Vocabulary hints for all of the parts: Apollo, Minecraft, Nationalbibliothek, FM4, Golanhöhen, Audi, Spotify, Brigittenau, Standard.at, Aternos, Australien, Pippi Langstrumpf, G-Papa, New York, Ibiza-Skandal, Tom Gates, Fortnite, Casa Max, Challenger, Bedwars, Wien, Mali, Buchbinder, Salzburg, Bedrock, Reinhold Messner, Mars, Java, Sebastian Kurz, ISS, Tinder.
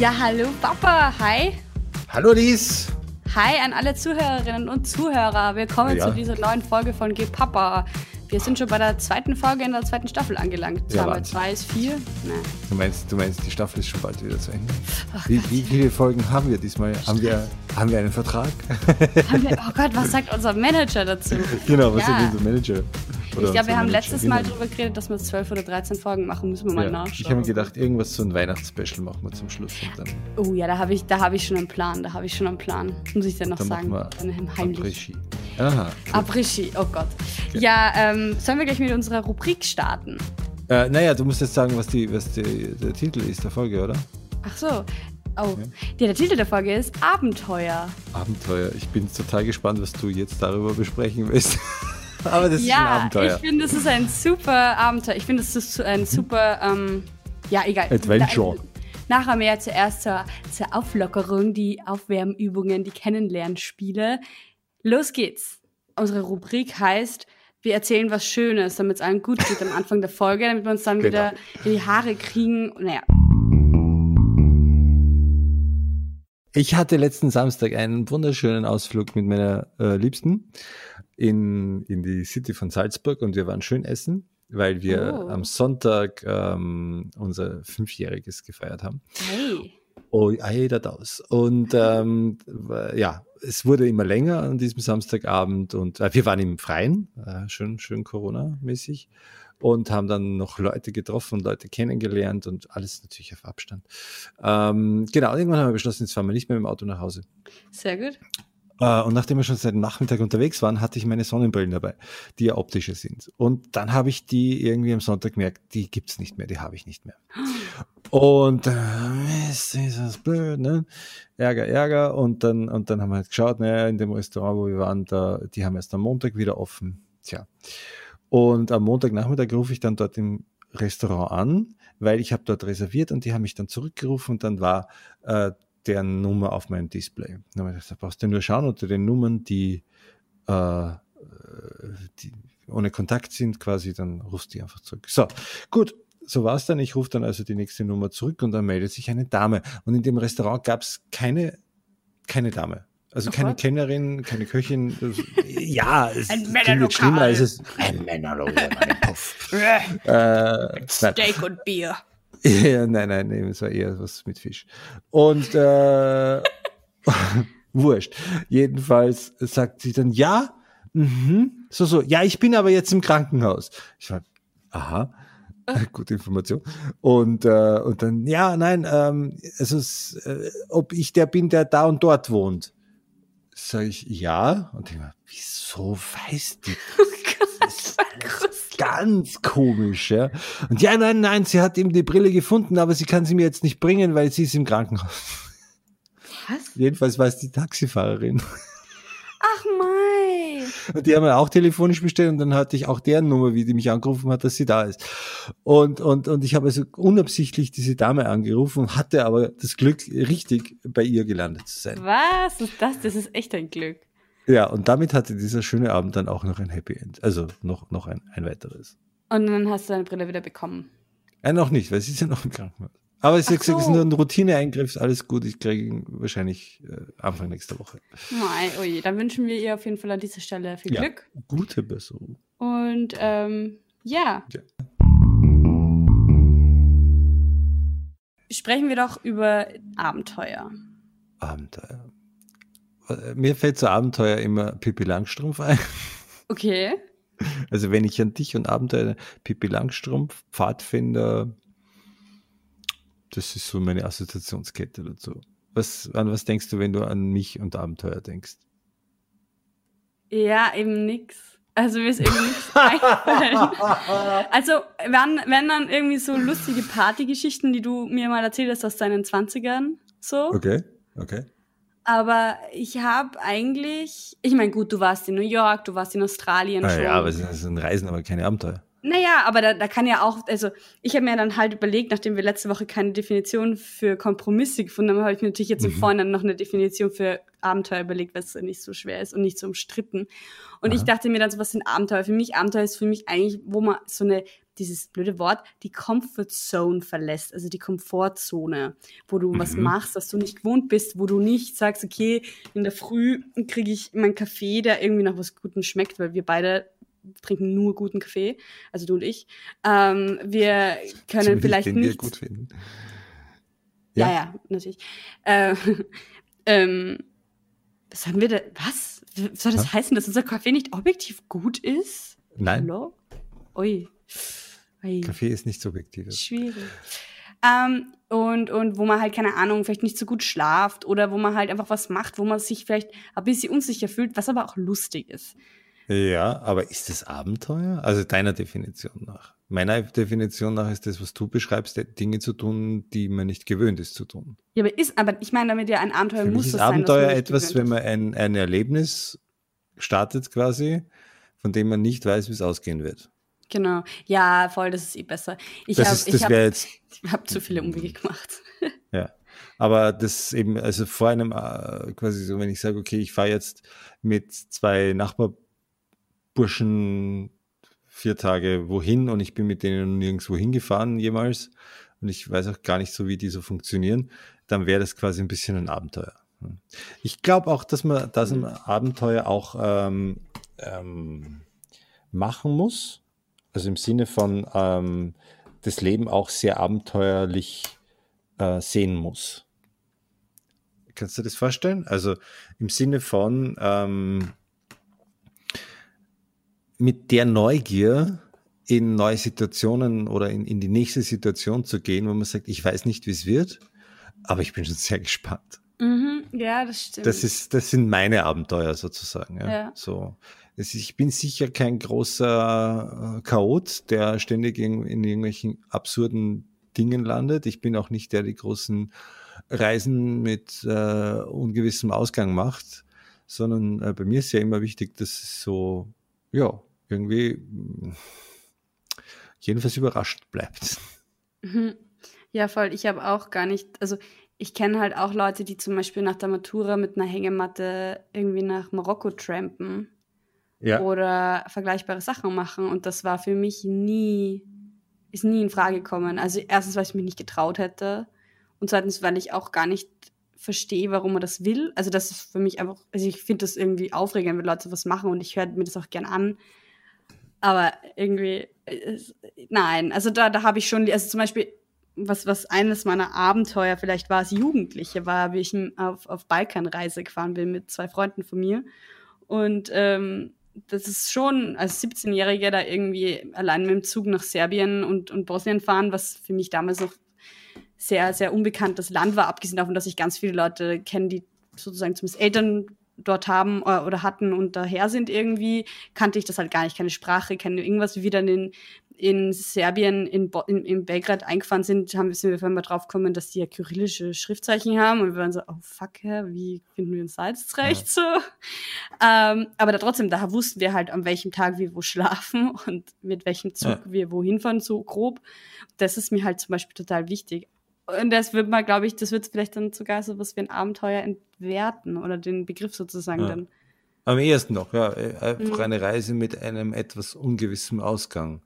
Ja, hallo Papa, hi. Hallo Lies. Hi an alle Zuhörerinnen und Zuhörer. Willkommen zu dieser neuen Folge von G-Papa. Wir sind schon bei der zweiten Folge in der zweiten Staffel angelangt. Ja, aber 2 ist 4. Nee. Du meinst, die Staffel ist schon bald wieder zu Ende? Ach, wie viele Folgen haben wir diesmal? Haben wir einen Vertrag? Oh Gott, was sagt unser Manager dazu? Genau, was sagt unser Manager? Ich glaube, wir haben letztes Mal darüber geredet, dass wir 12 oder 13 Folgen machen. Müssen wir mal nachschauen. Ich habe mir gedacht, irgendwas so ein Weihnachtsspecial machen wir zum Schluss. Und dann oh ja, da hab ich schon einen Plan. Muss ich dir noch dann sagen. Dann heimlich. Aha. Apres-Ski, oh Gott. Okay. Ja, sollen wir gleich mit unserer Rubrik starten? Naja, du musst jetzt sagen, was der Titel ist der Folge, oder? Ach so. Oh, ja. Der Titel der Folge ist Abenteuer. Abenteuer. Ich bin total gespannt, was du jetzt darüber besprechen willst. Aber das ist ein Abenteuer. Ja, ich finde, das ist ein super Abenteuer. Ich finde, das ist ein super, ja, egal. Adventure. Nachher mehr zuerst zur Auflockerung, die Aufwärmübungen, die Kennenlernspiele. Los geht's. Unsere Rubrik heißt, wir erzählen was Schönes, damit es allen gut geht am Anfang der Folge, damit wir uns dann wieder in die Haare kriegen. Naja. Ich hatte letzten Samstag einen wunderschönen Ausflug mit meiner Liebsten in die City von Salzburg und wir waren schön essen, weil wir am Sonntag unser 5-Jähriges gefeiert haben. Hey. Oh, jeder aus. Und es wurde immer länger an diesem Samstagabend und wir waren im Freien, schön Corona-mäßig und haben dann noch Leute getroffen, Leute kennengelernt und alles natürlich auf Abstand. Genau, irgendwann haben wir beschlossen, jetzt fahren wir nicht mehr mit dem Auto nach Hause. Sehr gut. Und nachdem wir schon seit Nachmittag unterwegs waren, hatte ich meine Sonnenbrillen dabei, die ja optische sind. Und dann habe ich die irgendwie am Sonntag gemerkt, die gibt's nicht mehr, die habe ich nicht mehr. Und Mist, ist das blöd, ne? Ärger. Und dann haben wir halt geschaut, naja, in dem Restaurant, wo wir waren, die haben erst am Montag wieder offen. Tja. Und am Montagnachmittag rufe ich dann dort im Restaurant an, weil ich habe dort reserviert und die haben mich dann zurückgerufen und dann war deren Nummer auf meinem Display. Da brauchst du nur schauen unter den Nummern, die ohne Kontakt sind quasi, dann rufst du die einfach zurück. So, gut, so war es dann. Ich rufe dann also die nächste Nummer zurück und dann meldet sich eine Dame. Und in dem Restaurant gab es keine Dame. Also keine Kellnerin, keine Köchin. Ja, es klingt schlimmer als es. Ein Männerlokal, ein Puff. Steak und Bier. Ja, nein, es war eher was mit Fisch. Und wurscht. Jedenfalls sagt sie dann, ja, ja, ich bin aber jetzt im Krankenhaus. Ich war, aha, gute Information. Und dann, ja, nein, ob ich der bin, der da und dort wohnt. Sag ich, ja. Und ich war, wieso weißt du das? Ganz komisch, ja. Und ja, nein, sie hat eben die Brille gefunden, aber sie kann sie mir jetzt nicht bringen, weil sie ist im Krankenhaus. Was? Jedenfalls war es die Taxifahrerin. Ach mei. Und die haben wir auch telefonisch bestellt und dann hatte ich auch deren Nummer, wie die mich angerufen hat, dass sie da ist. Und ich habe also unabsichtlich diese Dame angerufen und hatte aber das Glück, richtig bei ihr gelandet zu sein. Was ist das? Das ist echt ein Glück. Ja, und damit hatte dieser schöne Abend dann auch noch ein Happy End. Also noch ein weiteres. Und dann hast du deine Brille wieder bekommen? Ja, noch nicht, weil sie ist ja noch im Krankenhaus. Aber es ist nur ein Routineeingriff, alles gut. Ich kriege ihn wahrscheinlich Anfang nächster Woche. Nein, oje, dann wünschen wir ihr auf jeden Fall an dieser Stelle viel Glück. Gute Besserung. Und ja. Sprechen wir doch über Abenteuer. Abenteuer. Mir fällt zu Abenteuer immer Pippi Langstrumpf ein. Okay. Also wenn ich an dich und Abenteuer, Pippi Langstrumpf, Pfadfinder, das ist so meine Assoziationskette dazu. An was denkst du, wenn du an mich und Abenteuer denkst? Ja, eben nix. Also mir ist irgendwie nichts eingefallen. Also wenn dann irgendwie so lustige Partygeschichten, die du mir mal erzählt hast aus deinen 20ern, so. Okay. Aber ich habe eigentlich, ich meine, gut, du warst in New York, du warst in Australien schon. Ja, aber es sind Reisen, aber keine Abenteuer. Naja, aber da kann ja auch, also ich habe mir dann halt überlegt, nachdem wir letzte Woche keine Definition für Kompromisse gefunden haben, habe ich mir natürlich jetzt im Vorhinein noch eine Definition für Abenteuer überlegt, weil es nicht so schwer ist und nicht so umstritten. Und ich dachte mir dann so, was sind Abenteuer? Für mich, Abenteuer ist eigentlich, wo man so eine dieses blöde Wort, die Comfort Zone verlässt, also die Komfortzone, wo du was machst, was du nicht gewohnt bist, wo du nicht sagst, okay, in der Früh kriege ich meinen Kaffee, der irgendwie nach was Gutem schmeckt, weil wir beide trinken nur guten Kaffee, also du und ich. Wir können Zum vielleicht den nicht... wir gut finden. Ja, ja, ja, natürlich. Was haben wir da? Was? Soll das heißen, dass unser Kaffee nicht objektiv gut ist? Nein. Hallo? Ui. Ui. Kaffee ist nicht subjektiv. Schwierig. Und wo man halt, keine Ahnung, vielleicht nicht so gut schlaft oder wo man halt einfach was macht, wo man sich vielleicht ein bisschen unsicher fühlt, was aber auch lustig ist. Ja, aber ist das Abenteuer? Also deiner Definition nach. Meiner Definition nach ist das, was du beschreibst, Dinge zu tun, die man nicht gewöhnt ist zu tun. Ja, aber ich meine damit ja, ein Abenteuer muss das sein. Abenteuer ist etwas, wenn man ein Erlebnis startet quasi, von dem man nicht weiß, wie es ausgehen wird. Genau. Ja, voll, das ist eh besser. Ich habe zu viele Umwege gemacht. Ja. Aber das eben, also vor einem, quasi so, wenn ich sage, okay, ich fahre jetzt mit zwei Nachbarburschen 4 Tage wohin und ich bin mit denen nirgendwo hingefahren jemals und ich weiß auch gar nicht so, wie die so funktionieren, dann wäre das quasi ein bisschen ein Abenteuer. Ich glaube auch, dass man das im Abenteuer auch machen muss, also im Sinne von das Leben auch sehr abenteuerlich sehen muss. Kannst du das vorstellen? Also im Sinne von mit der Neugier in neue Situationen oder in die nächste Situation zu gehen, wo man sagt, ich weiß nicht, wie es wird, aber ich bin schon sehr gespannt. Mhm, ja, das stimmt. Das sind meine Abenteuer sozusagen. Ja. Ja. So, ich bin sicher kein großer Chaot, der ständig in irgendwelchen absurden Dingen landet. Ich bin auch nicht der, die großen Reisen mit ungewissem Ausgang macht, sondern bei mir ist ja immer wichtig, dass es so, ja, irgendwie jedenfalls überrascht bleibt. Ja, voll. Ich habe auch gar nicht, also ich kenne halt auch Leute, die zum Beispiel nach der Matura mit einer Hängematte irgendwie nach Marokko trampen, ja, oder vergleichbare Sachen machen, und das war für mich nie in Frage gekommen. Also erstens, weil ich mich nicht getraut hätte, und zweitens, weil ich auch gar nicht verstehe, warum man das will. Also das ist für mich einfach, also ich finde das irgendwie aufregend, wenn Leute was machen, und ich höre mir das auch gern an. Aber irgendwie, nein, also da habe ich schon, also zum Beispiel, was eines meiner Abenteuer vielleicht war, als Jugendliche war, wie ich auf Balkanreise gefahren bin mit 2 Freunden von mir. Und das ist schon, als 17-Jähriger da irgendwie allein mit dem Zug nach Serbien und Bosnien fahren, was für mich damals noch sehr, sehr unbekanntes Land war, abgesehen davon, dass ich ganz viele Leute kenne, die sozusagen zumindest Eltern dort haben oder hatten und daher sind irgendwie, kannte ich das halt gar nicht, keine Sprache, keine irgendwas. Wie wir dann in Serbien, in Belgrad eingefahren sind, sind wir auf einmal drauf gekommen, dass die ja kyrillische Schriftzeichen haben, und wir waren so, oh fuck, wie finden wir uns da jetzt recht? So. Aber trotzdem, da wussten wir halt, an welchem Tag wir wo schlafen und mit welchem Zug wir wohin fahren, so grob. Das ist mir halt zum Beispiel total wichtig. Und das wird mal, glaube ich, das wird vielleicht dann sogar so was wie ein Abenteuer entwerten oder den Begriff sozusagen dann. Am ehesten noch, ja. Einfach eine Reise mit einem etwas ungewissen Ausgang.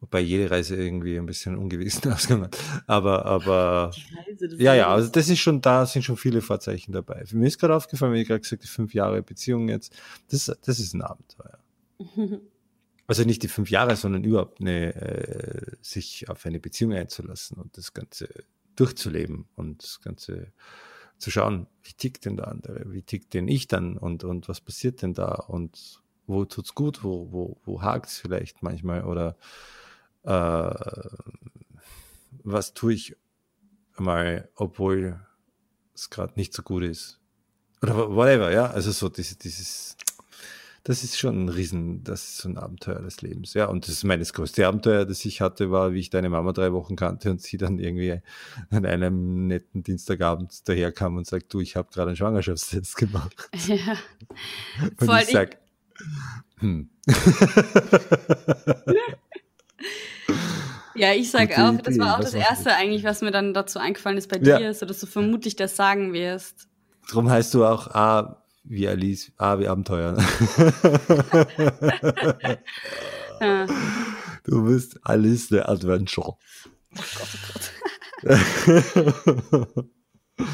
Wobei jede Reise irgendwie ein bisschen einen ungewissen Ausgang hat. Aber Reise, ja, also das ist schon, da sind schon viele Vorzeichen dabei. Für mich ist gerade aufgefallen, wie ich gerade gesagt habe, 5 Jahre Beziehung jetzt, das ist ein Abenteuer. Also nicht die 5 Jahre, sondern überhaupt sich auf eine Beziehung einzulassen und das Ganze durchzuleben und das Ganze zu schauen, wie tickt denn der andere, wie tickt denn ich dann und was passiert denn da und wo tut's gut, wo hakt's vielleicht manchmal oder was tue ich mal, obwohl es gerade nicht so gut ist oder whatever, ja, also so dieses das ist schon das ist so ein Abenteuer des Lebens, ja. Und das ist das größte Abenteuer, das ich hatte, war, wie ich deine Mama 3 Wochen kannte und sie dann irgendwie an einem netten Dienstagabend daherkam und sagt, du, ich habe gerade einen Schwangerschaftstest gemacht. Ja. Und voll, ich sag, Ja, ich sag auch, das war auch das Erste eigentlich, was mir dann dazu eingefallen ist bei dir, so dass du vermutlich das sagen wirst. Darum heißt du auch wie Alice, wie Abenteuer. Ja. Du bist Alice eine Adventure. Oh Gott, oh Gott.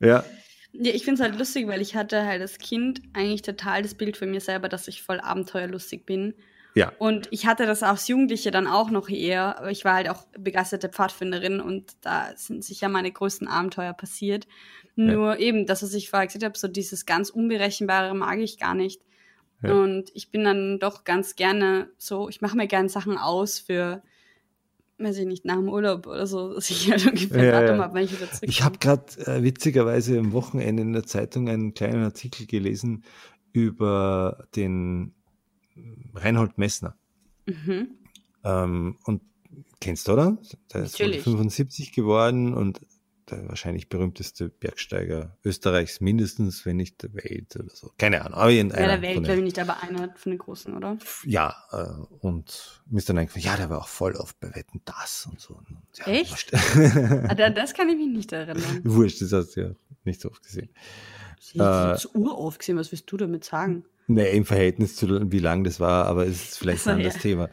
Ja. Ja, ich finde es halt lustig, weil ich hatte halt als Kind eigentlich total das Bild von mir selber, dass ich voll abenteuerlustig bin. Ja. Und ich hatte das als Jugendliche dann auch noch eher, aber ich war halt auch begeisterte Pfadfinderin und da sind sicher meine größten Abenteuer passiert. Nur eben, das, was ich vorher gesagt habe, so dieses ganz Unberechenbare mag ich gar nicht. Ja. Und ich bin dann doch ganz gerne so, ich mache mir gerne Sachen aus für, weiß ich nicht, nach dem Urlaub oder so, dass ich halt ungefähr ein Datum habe, wenn ich wieder zurückkomme. Ich habe gerade witzigerweise am Wochenende in der Zeitung einen kleinen Artikel gelesen über den Reinhold Messner. Mhm. Und kennst du, oder? Der ist 75 geworden und der wahrscheinlich berühmteste Bergsteiger Österreichs, mindestens, wenn nicht der Welt oder so. Keine Ahnung. Aber in einer der Welt, glaube ich nicht, aber einer von den Großen, oder? Ja, und mir ist dann eingefallen, ja, der war auch voll oft bei Wetten, das und so. Und ja, echt? Das kann ich mich nicht erinnern. Wurscht, das hast du ja nicht so oft gesehen. Ich habe es urauf gesehen, was willst du damit sagen? Nee, im Verhältnis zu wie lang das war, aber es ist vielleicht ein anderes Thema.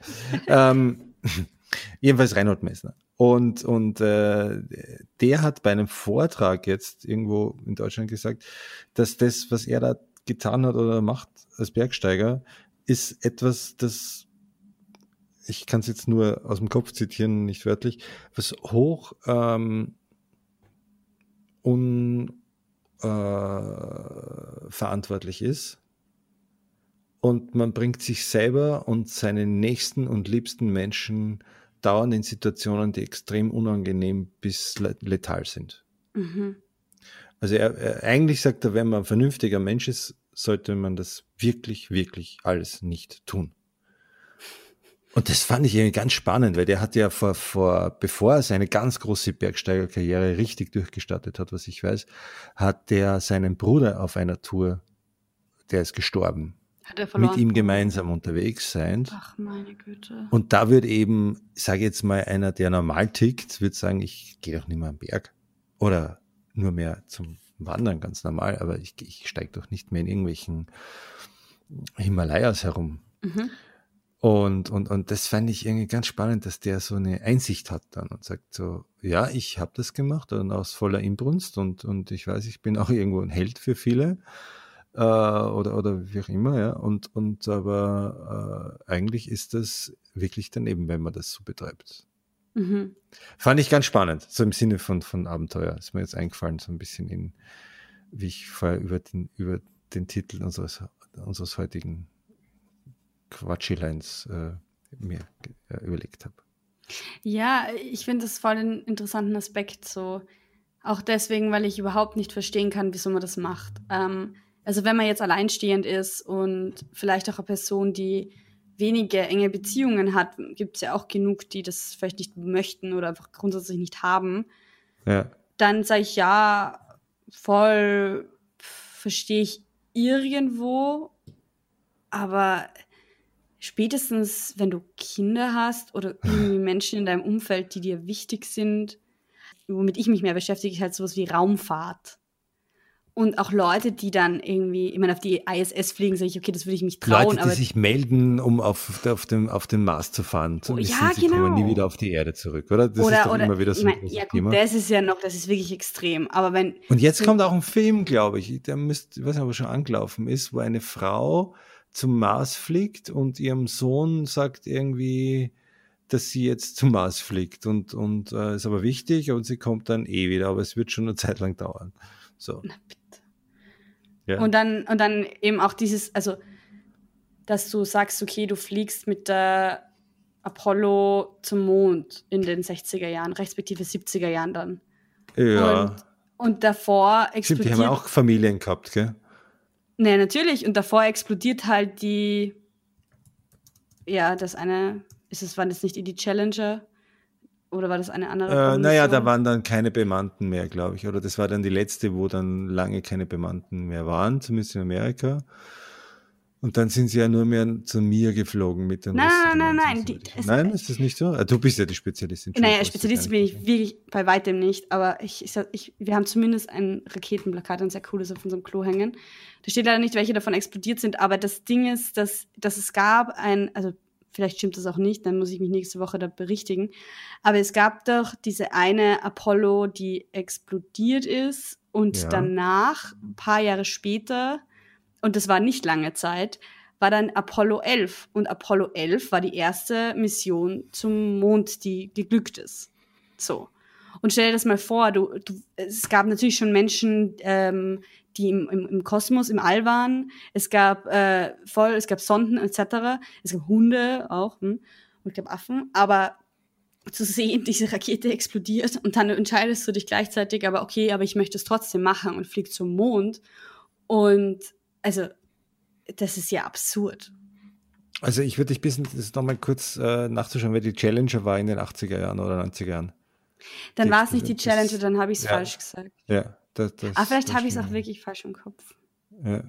Jedenfalls Reinhold Messner. Und der hat bei einem Vortrag jetzt irgendwo in Deutschland gesagt, dass das, was er da getan hat oder macht als Bergsteiger, ist etwas, das, ich kann es jetzt nur aus dem Kopf zitieren, nicht wörtlich, was hoch verantwortlich ist. Und man bringt sich selber und seine nächsten und liebsten Menschen dauernd in Situationen, die extrem unangenehm bis letal sind. Mhm. Also eigentlich sagt er, wenn man ein vernünftiger Mensch ist, sollte man das wirklich, wirklich alles nicht tun. Und das fand ich irgendwie ganz spannend, weil der hat ja bevor er seine ganz große Bergsteigerkarriere richtig durchgestartet hat, was ich weiß, hat der seinen Bruder auf einer Tour, der ist gestorben, mit ihm gemeinsam unterwegs sein. Ach, meine Güte. Und da wird eben, sage jetzt mal, einer, der normal tickt, wird sagen, ich gehe doch nicht mehr am Berg oder nur mehr zum Wandern, ganz normal, aber ich steige doch nicht mehr in irgendwelchen Himalayas herum. Mhm. Und das fand ich irgendwie ganz spannend, dass der so eine Einsicht hat dann und sagt so, ja, ich habe das gemacht und aus voller Inbrunst und ich weiß, ich bin auch irgendwo ein Held für viele. Oder wie auch immer, ja. Und aber eigentlich ist das wirklich daneben, wenn man das so betreibt. Mhm. Fand ich ganz spannend, so im Sinne von Abenteuer. Ist mir jetzt eingefallen, so ein bisschen wie ich vorher über den Titel unseres heutigen Quatschileins mir überlegt habe. Ja, ich finde das voll einen interessanten Aspekt, so auch deswegen, weil ich überhaupt nicht verstehen kann, wieso man das macht. Also wenn man jetzt alleinstehend ist und vielleicht auch eine Person, die wenige enge Beziehungen hat, gibt es ja auch genug, die das vielleicht nicht möchten oder einfach grundsätzlich nicht haben. Ja. Dann sage ich, ja, voll verstehe ich irgendwo, aber spätestens, wenn du Kinder hast oder irgendwie Menschen in deinem Umfeld, die dir wichtig sind, womit ich mich mehr beschäftige, ist halt sowas wie Raumfahrt. Und auch Leute, die dann irgendwie, ich meine, auf die ISS fliegen, sage ich, okay, das würde ich mich trauen. Leute, die aber sich melden, um auf den Mars zu fahren. Oh, ja, sie genau. Kommen nie wieder auf die Erde zurück, oder? Das ist doch immer wieder so ein großes Thema. Das ist ja noch, das ist wirklich extrem. Aber wenn und jetzt kommt auch ein Film, glaube ich, der müsste, ich weiß nicht, ob er schon angelaufen ist, wo eine Frau zum Mars fliegt und ihrem Sohn sagt irgendwie, dass sie jetzt zum Mars fliegt. Und ist aber wichtig und sie kommt dann eh wieder, aber es wird schon eine Zeit lang dauern. So. Na, ja. Und dann eben auch dieses, also, dass du sagst, okay, du fliegst mit der Apollo zum Mond in den 60er Jahren, respektive 70er Jahren dann. Ja. Und davor explodiert... Stimmt, die haben auch Familien gehabt, gell? Nee, natürlich. Und davor explodiert halt die... Ja, das eine... Waren das nicht die Challenger? Oder war das eine andere? Naja, da waren dann keine Bemannten mehr, glaube ich. Oder das war dann die letzte, wo dann lange keine Bemannten mehr waren, zumindest in Amerika. Und dann sind sie ja nur mehr zu mir geflogen mit den Russen. Nein. Nein, ist das nicht so? Du bist ja die Spezialistin. Naja, Spezialistin bin ich wirklich bei weitem nicht. Aber wir haben zumindest ein Raketenplakat, ein sehr cooles, auf unserem Klo hängen. Da steht leider nicht, welche davon explodiert sind. Aber das Ding ist, dass es gab Vielleicht stimmt das auch nicht, dann muss ich mich nächste Woche da berichtigen. Aber es gab doch diese eine Apollo, die explodiert ist und danach, ein paar Jahre später, und das war nicht lange Zeit, war dann Apollo 11. Und Apollo 11 war die erste Mission zum Mond, die geglückt ist. So. Und stell dir das mal vor, es gab natürlich schon Menschen, die im Kosmos, im All waren. Es gab es gab Sonden etc. Es gab Hunde auch und ich glaube Affen. Aber zu sehen, diese Rakete explodiert und dann entscheidest du dich gleichzeitig, aber ich möchte es trotzdem machen und flieg zum Mond. Und also das ist ja absurd. Also ich würde dich bitten, das nochmal kurz nachzuschauen, wer die Challenger war in den 80er Jahren oder 90er Jahren. Dann war es nicht die Challenger, dann habe ich es falsch gesagt. Ja, aber vielleicht habe ich es auch wirklich falsch im Kopf. Ja.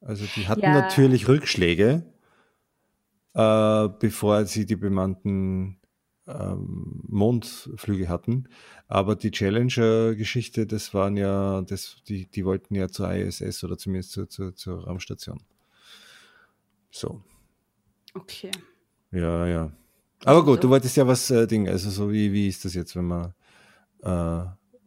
Also die hatten natürlich Rückschläge, bevor sie die bemannten Mondflüge hatten. Aber die Challenger-Geschichte, das waren die wollten ja zur ISS oder zumindest zur Raumstation. So. Okay. Ja, ja. Aber gut, du wolltest ja was also so wie ist das jetzt, wenn man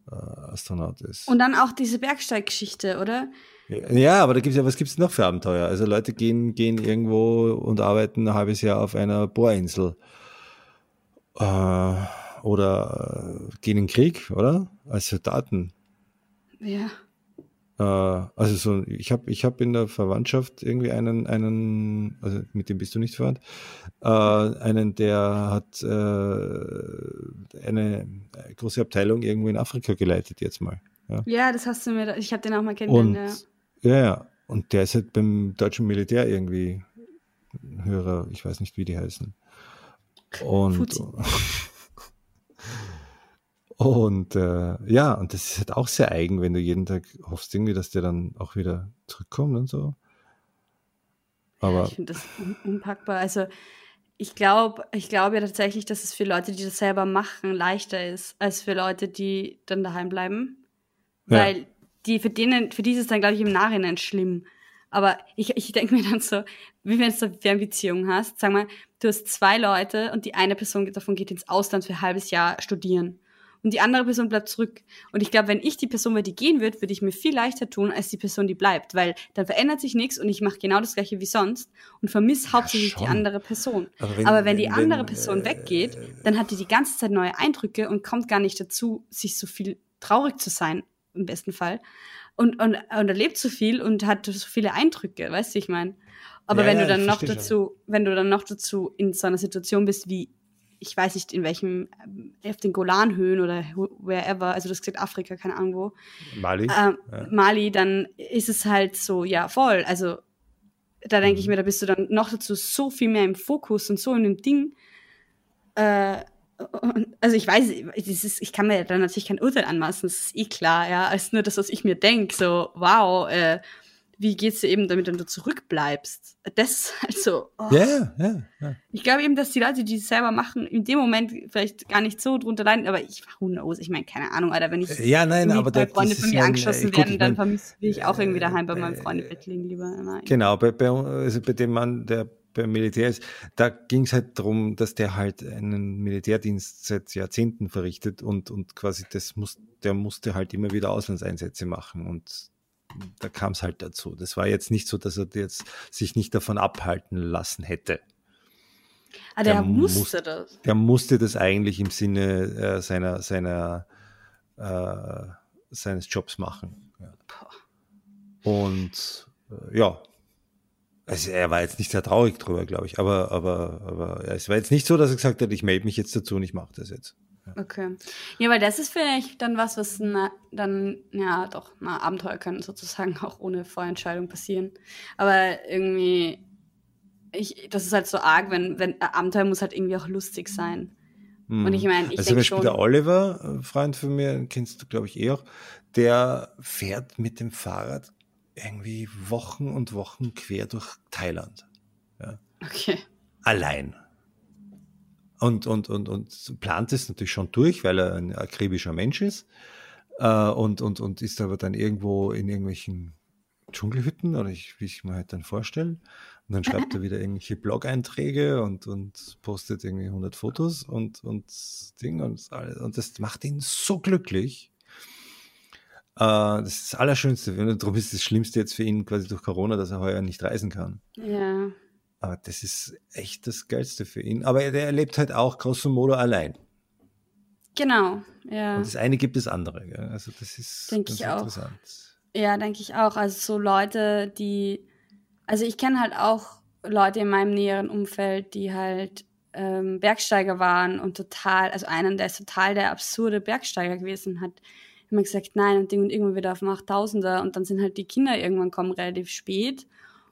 Astronaut ist? Und dann auch diese Bergsteiggeschichte, oder? Ja, aber was gibt es noch für Abenteuer? Also Leute gehen irgendwo und arbeiten ein halbes Jahr auf einer Bohrinsel oder gehen in den Krieg, oder? Als Soldaten. Ja. Also so, ich hab in der Verwandtschaft irgendwie einen, also mit dem bist du nicht verwandt, einen, der hat eine große Abteilung irgendwo in Afrika geleitet jetzt mal. Ja, das hast du mir, ich habe den auch mal kennengelernt. Und der ist halt beim deutschen Militär irgendwie Hörer, ich weiß nicht, wie die heißen. Und das ist halt auch sehr eigen, wenn du jeden Tag hoffst irgendwie, dass der dann auch wieder zurückkommt und so. Aber ja, ich finde das unpackbar. Also ich glaube ja tatsächlich, dass es für Leute, die das selber machen, leichter ist, als für Leute, die dann daheim bleiben. Ja. Weil für die ist es dann, glaube ich, im Nachhinein schlimm. Aber ich denke mir dann so, wie wenn du eine Fernbeziehung hast, sag mal, du hast zwei Leute und die eine Person davon geht ins Ausland für ein halbes Jahr studieren. Und die andere Person bleibt zurück. Und ich glaube, wenn ich die Person wäre, die gehen wird, würde ich mir viel leichter tun, als die Person, die bleibt. Weil dann verändert sich nichts und ich mache genau das Gleiche wie sonst und vermisse hauptsächlich die andere Person. Aber wenn die andere Person weggeht, dann hat die die ganze Zeit neue Eindrücke und kommt gar nicht dazu, sich so viel traurig zu sein, im besten Fall. Und erlebt so viel und hat so viele Eindrücke, weißt du, ich meine. Aber wenn du dann noch dazu in so einer Situation bist wie, ich weiß nicht, auf den Golanhöhen oder wherever, also das gesagt Afrika, keine Ahnung wo. Mali. Mali, dann ist es halt so, ja, voll. Also da denke ich mir, da bist du dann noch dazu so viel mehr im Fokus und so in dem Ding. Also ich weiß, ich kann mir da natürlich kein Urteil anmaßen, das ist eh klar, ja, als nur das, was ich mir denke, so, wow, wie geht's dir eben damit, wenn du zurückbleibst? Das halt so. Ja. Ich glaube eben, dass die Leute, die es selber machen, in dem Moment vielleicht gar nicht so drunter leiden, aber ich meine, keine Ahnung, Alter, wenn ich bei Freunden von mir angeschossen werden, dann vermisse ich auch irgendwie daheim bei meinem Freundebett liegen lieber. Nein. Genau, bei dem Mann, der beim Militär ist, da ging es halt darum, dass der halt einen Militärdienst seit Jahrzehnten verrichtet und quasi der musste halt immer wieder Auslandseinsätze machen und da kam es halt dazu. Das war jetzt nicht so, dass er jetzt sich nicht davon abhalten lassen hätte. Ah, der musste das. Der musste das eigentlich im Sinne seines Jobs machen. Ja. Und ja, also er war jetzt nicht sehr traurig drüber, glaube ich. Aber es war jetzt nicht so, dass er gesagt hat, ich melde mich jetzt dazu und ich mache das jetzt. Ja. Okay. Ja, weil das ist vielleicht dann was Abenteuer können sozusagen auch ohne Vorentscheidung passieren. Aber irgendwie, das ist halt so arg, wenn Abenteuer muss halt irgendwie auch lustig sein. Mhm. Und ich meine, ich denke schon... Also zum Beispiel der Oliver, ein Freund von mir, kennst du, glaube ich, eh auch, der fährt mit dem Fahrrad irgendwie Wochen und Wochen quer durch Thailand. Ja. Okay. Allein. Und plant es natürlich schon durch, weil er ein akribischer Mensch ist und ist aber dann irgendwo in irgendwelchen Dschungelhütten, oder wie ich mir halt dann vorstelle. Und dann schreibt er wieder irgendwelche Blog-Einträge und postet irgendwie 100 Fotos und Ding und alles. Und das macht ihn so glücklich. Das ist das Allerschönste. Und darum ist das Schlimmste jetzt für ihn quasi durch Corona, dass er heuer nicht reisen kann. Ja. Aber das ist echt das Geilste für ihn. Aber er lebt halt auch grosso modo allein. Genau, ja. Und das eine gibt das andere. Gell? Also das ist denk ganz ich interessant. Auch. Ja, denke ich auch. Also so Leute, die... Also ich kenne halt auch Leute in meinem näheren Umfeld, die halt Bergsteiger waren und total... Also einen, der ist total der absurde Bergsteiger gewesen, hat immer gesagt, nein, und Ding und irgendwann wieder auf dem 8000er. Und dann sind halt die Kinder irgendwann kommen relativ spät.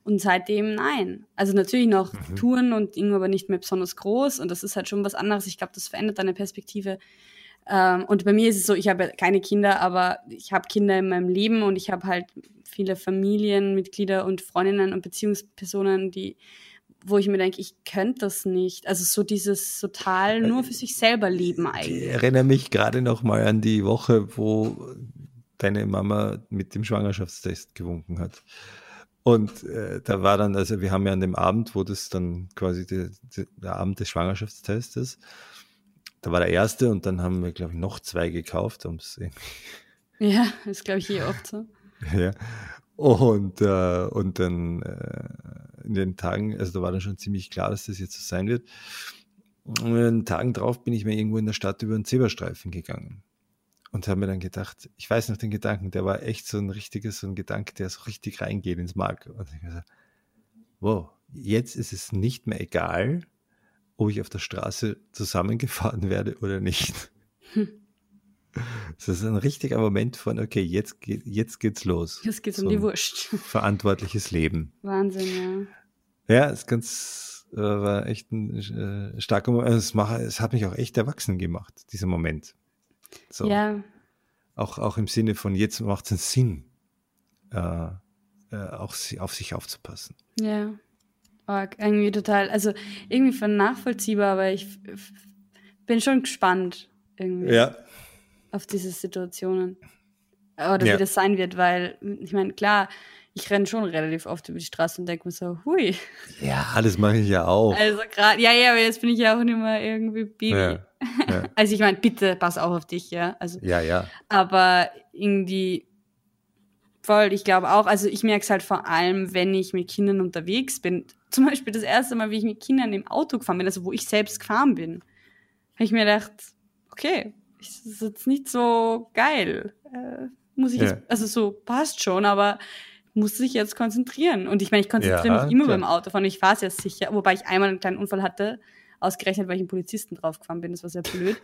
Und seitdem nein. Also natürlich noch Touren und irgendwo aber nicht mehr besonders groß. Und das ist halt schon was anderes. Ich glaube, das verändert deine Perspektive. Und bei mir ist es so, ich habe keine Kinder, aber ich habe Kinder in meinem Leben und ich habe halt viele Familienmitglieder und Freundinnen und Beziehungspersonen, wo ich mir denke, ich könnte das nicht. Also so dieses total nur für sich selber leben eigentlich. Ich erinnere mich gerade noch mal an die Woche, wo deine Mama mit dem Schwangerschaftstest gewunken hat. Und da war dann, also wir haben ja an dem Abend, wo das dann quasi der Abend des Schwangerschaftstestes, da war der erste und dann haben wir, glaube ich, noch zwei gekauft, um es irgendwie... Ja, das ist, glaube ich, eh oft so. Ja, und dann in den Tagen, also da war dann schon ziemlich klar, dass das jetzt so sein wird. Und in den Tagen drauf bin ich mir irgendwo in der Stadt über einen Zebrastreifen gegangen. Und habe mir dann gedacht, ich weiß noch den Gedanken, der war echt so ein Gedanke, der so richtig reingeht ins Mark. Und ich habe gesagt, wow, jetzt ist es nicht mehr egal, ob ich auf der Straße zusammengefahren werde oder nicht. Das ist ein richtiger Moment von, okay, jetzt geht's los. Jetzt geht's so um die Wurst. Verantwortliches Leben. Wahnsinn, ja. Ja, ist ganz, war echt ein starker Moment. Es hat mich auch echt erwachsen gemacht, dieser Moment. So. Ja. Auch im Sinne von, jetzt macht es einen Sinn, auch auf sich aufzupassen. Ja, irgendwie total, also irgendwie von nachvollziehbar, aber ich bin schon gespannt irgendwie auf diese Situationen. Oder wie das sein wird, weil, ich meine, klar, ich renne schon relativ oft über die Straße und denke mir so, hui. Ja, das mache ich ja auch. Also gerade, ja, aber jetzt bin ich ja auch nicht mehr irgendwie Baby. Ja. Also ich meine, bitte pass auch auf dich, ja. Also, ja. Aber irgendwie voll, ich glaube auch, also ich merke es halt vor allem, wenn ich mit Kindern unterwegs bin. Zum Beispiel das erste Mal, wie ich mit Kindern im Auto gefahren bin, also wo ich selbst gefahren bin, habe ich mir gedacht, okay, das ist jetzt nicht so geil. Muss ich jetzt, also so passt schon, aber muss sich jetzt konzentrieren. Und ich meine, ich konzentriere mich immer beim Autofahren. Ich fahre es ja sicher, wobei ich einmal einen kleinen Unfall hatte, ausgerechnet, weil ich einen Polizisten draufgefahren bin. Das war sehr blöd.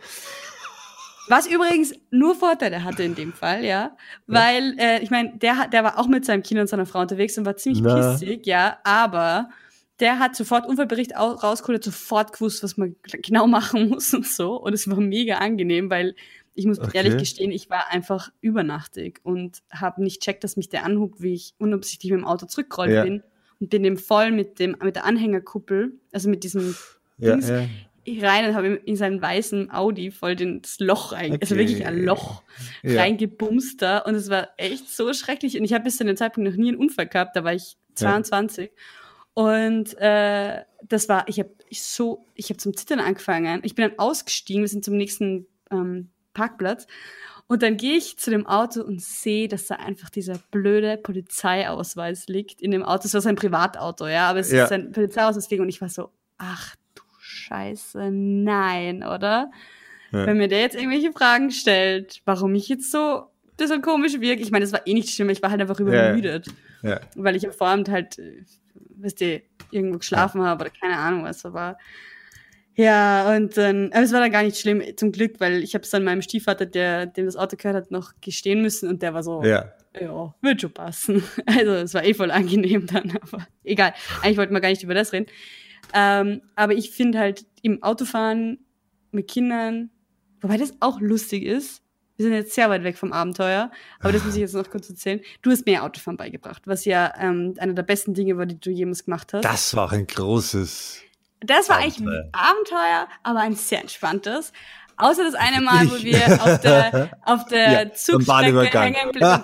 Was übrigens nur Vorteile hatte in dem Fall, ja. Weil, ich meine, der war auch mit seinem Kind und seiner Frau unterwegs und war ziemlich pissig, ja. Aber der hat sofort Unfallbericht rausgeholt, hat sofort gewusst, was man genau machen muss und so. Und es war mega angenehm, weil ich muss ehrlich gestehen, ich war einfach übernachtig und habe nicht checkt, dass mich der anhub, wie ich unabsichtlich mit dem Auto zurückgerollt bin und bin dem voll mit der Anhängerkuppel, also mit diesem Dings rein und habe in seinen weißen Audi voll das Loch rein, also wirklich ein Loch reingebumst da und es war echt so schrecklich und ich habe bis zu dem Zeitpunkt noch nie einen Unfall gehabt, da war ich 22 und das war, ich habe zum Zittern angefangen, ich bin dann ausgestiegen, wir sind zum nächsten Parkplatz. Und dann gehe ich zu dem Auto und sehe, dass da einfach dieser blöde Polizeiausweis liegt in dem Auto. Es war sein Privatauto, ja, aber es ist sein Polizeiausweis liegen. Und ich war so, ach du Scheiße, nein, oder? Ja. Wenn mir der jetzt irgendwelche Fragen stellt, warum ich jetzt so komisch wirke. Ich meine, das war eh nicht schlimm, ich war halt einfach übermüdet. Ja. Weil ich am Vorabend halt, wisst ihr, irgendwo geschlafen habe oder keine Ahnung, was so war. Ja, und dann, aber es war dann gar nicht schlimm, zum Glück, weil ich habe es dann meinem Stiefvater, dem das Auto gehört hat, noch gestehen müssen und der war so, ja, wird schon passen. Also es war eh voll angenehm dann, aber egal. Eigentlich wollten wir gar nicht über das reden. Aber ich finde halt im Autofahren mit Kindern, wobei das auch lustig ist, wir sind jetzt sehr weit weg vom Abenteuer, aber das muss ich jetzt noch kurz erzählen. Du hast mir Autofahren beigebracht, was ja einer der besten Dinge war, die du jemals gemacht hast. Das war ein großes... Das war eigentlich ein Abenteuer, aber ein sehr entspanntes. Außer das eine Mal, wo wir auf der Zugstrecke hängen geblieben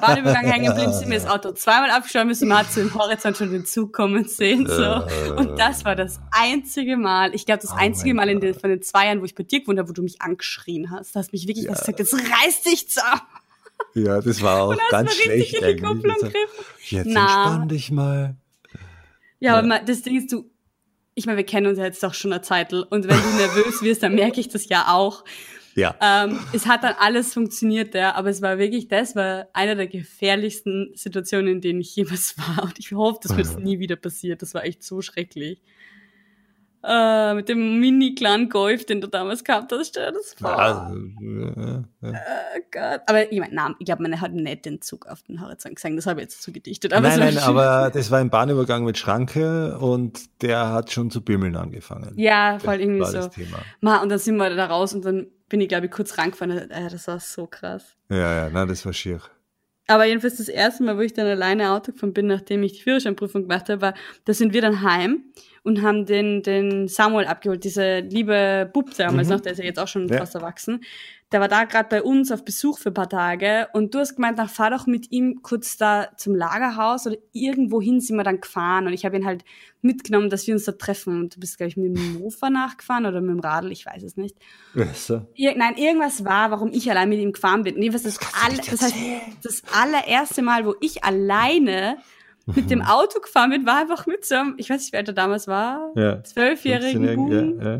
sind, wir das Auto zweimal abgeschaut müssen, man hat so im Horizont schon den Zug kommen sehen. So. Und das war das einzige Mal, von den 2 Jahren, wo ich bei dir gewohnt habe, wo du mich angeschrien hast. Du hast mich wirklich gesagt, jetzt reiß dich zusammen. Ja, das war auch ganz schlecht. In die Kupplung griffen. Entspann dich mal. Ja, aber das Ding ist, wir kennen uns ja jetzt doch schon eine Zeitl. Und wenn du nervös wirst, dann merke ich das ja auch. Ja. Es hat dann alles funktioniert, ja. Aber es war wirklich, das war eine der gefährlichsten Situationen, in denen ich jemals war. Und ich hoffe, das wird nie wieder passiert. Das war echt so schrecklich. Mit dem mini-kleinen Golf, den du damals gehabt hast, das war... Gott. Aber ich glaube, man hat nicht den Zug auf den Horizont gesehen, das habe ich jetzt zugedichtet. Aber das war ein Bahnübergang mit Schranke und der hat schon zu bimmeln angefangen. Ja, voll irgendwie war so. Das Thema. Und dann sind wir da raus und dann bin ich, glaube ich, kurz rangefahren. Das war so krass. Ja, nein, das war schier. Aber jedenfalls das erste Mal, wo ich dann alleine Auto gefahren bin, nachdem ich die Führerscheinprüfung gemacht habe, da sind wir dann heim und haben den Samuel abgeholt, dieser liebe Bub damals noch, der ist ja jetzt auch schon fast erwachsen. Der war da gerade bei uns auf Besuch für ein paar Tage und du hast gemeint, fahr doch mit ihm kurz da zum Lagerhaus oder irgendwohin sind wir dann gefahren und ich habe ihn halt mitgenommen, dass wir uns da treffen. Und du bist, glaube ich, mit dem Mofa nachgefahren oder mit dem Radl, ich weiß es nicht. So. Irgendwas war, warum ich allein mit ihm gefahren bin. Das allererste Mal, wo ich alleine mit dem Auto gefahren bin, war einfach mit so einem, ich weiß nicht, wie alt er damals war, 12-jährigen Buben. Ja.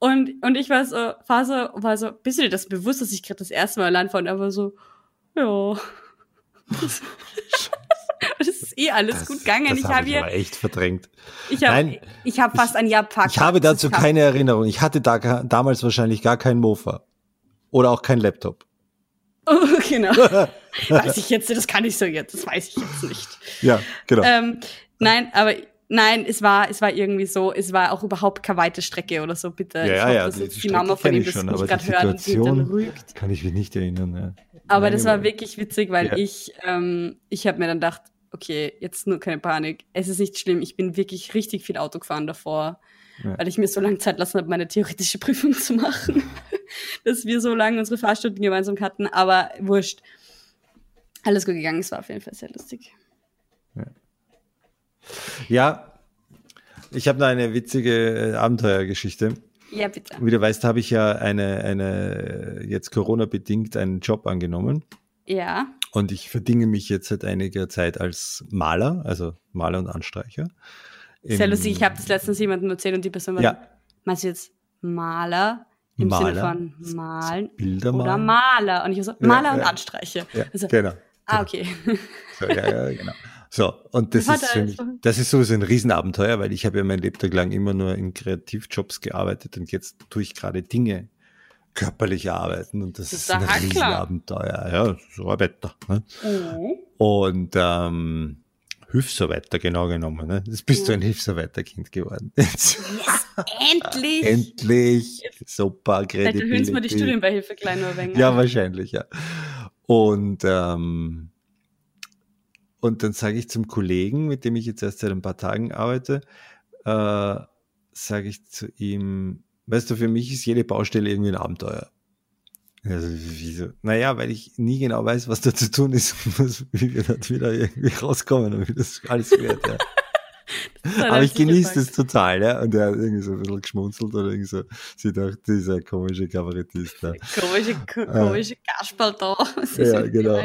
Und ich war so, bist du dir das bewusst, dass ich gerade das erste Mal allein fahre? Und er war so, ja. Das ist alles gut gegangen. Das habe ich aber echt verdrängt. Ich habe fast ein Jahr Park. Ich habe dazu keine Erinnerung. Ich hatte damals wahrscheinlich gar keinen Mofa. Oder auch keinen Laptop. Oh, genau. Das weiß ich jetzt nicht. Ja, genau. Es war irgendwie so, es war auch überhaupt keine weite Strecke oder so, bitte. Die Mama von ihm das nicht gerade hört und sich dann rügt. Kann ich mich nicht erinnern, ja. Aber das war wirklich witzig, weil ich habe mir dann gedacht, okay, jetzt nur keine Panik, es ist nicht schlimm, ich bin wirklich richtig viel Auto gefahren davor, weil ich mir so lange Zeit lassen habe, meine theoretische Prüfung zu machen, dass wir so lange unsere Fahrstunden gemeinsam hatten, aber wurscht. Alles gut gegangen, es war auf jeden Fall sehr lustig. Ja, ich habe noch eine witzige Abenteuergeschichte. Ja, bitte. Wie du weißt, habe ich ja eine jetzt Corona-bedingt einen Job angenommen. Ja. Und ich verdinge mich jetzt seit einiger Zeit als Maler, also Maler und Anstreicher. Sehr lustig, ich habe das letztens jemandem erzählt und die Person war, meinst du jetzt Maler? Im Sinne von Malen oder Maler? Und ich so, Maler und Anstreicher. Ja, also, genau. Okay. So, genau. So, und das ist sowieso ein Riesenabenteuer, weil ich habe ja mein Lebtag lang immer nur in Kreativjobs gearbeitet und jetzt tue ich gerade Dinge körperlich arbeiten und das ist ein Riesenabenteuer. Ja, so ein Wetter. Ne? Und Hilfsarbeiter, genau genommen. Ne? Jetzt bist du ein Hilfsarbeiterkind geworden. Yes, endlich! Endlich! Super, Kredibilität. Vielleicht erhöhen wir die Studienbeihilfe klein nur wegen. Ja, wahrscheinlich, ja. Und dann sage ich zum Kollegen, mit dem ich jetzt erst seit ein paar Tagen arbeite, sage ich zu ihm, weißt du, für mich ist jede Baustelle irgendwie ein Abenteuer. Also, wieso? Naja, weil ich nie genau weiß, was da zu tun ist und wie wir da wieder irgendwie rauskommen und wie das alles wird. Ja. Aber ich genieße das total, ja. Und er hat irgendwie so ein bisschen geschmunzelt oder irgendwie so, sie dachte, dieser komische Kabarettist da. Komische Kasperl da. Ja, genau.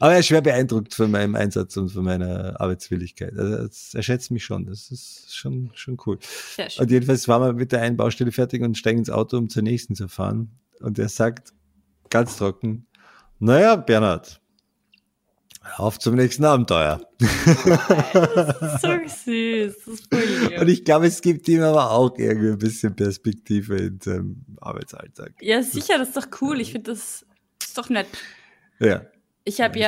Aber er ist schwer beeindruckt von meinem Einsatz und von meiner Arbeitswilligkeit. Also er schätzt mich schon. Das ist schon cool. Sehr schön. Und jedenfalls waren wir mit der einen Baustelle fertig und steigen ins Auto, um zur nächsten zu fahren. Und er sagt, ganz trocken, naja, Bernhard, auf zum nächsten Abenteuer. Das ist so süß. Das ist cool. Und ich glaube, es gibt ihm aber auch irgendwie ein bisschen Perspektive in seinem Arbeitsalltag. Ja, sicher, das ist doch cool. Ich finde, das ist doch nett. Ja. Ich habe mich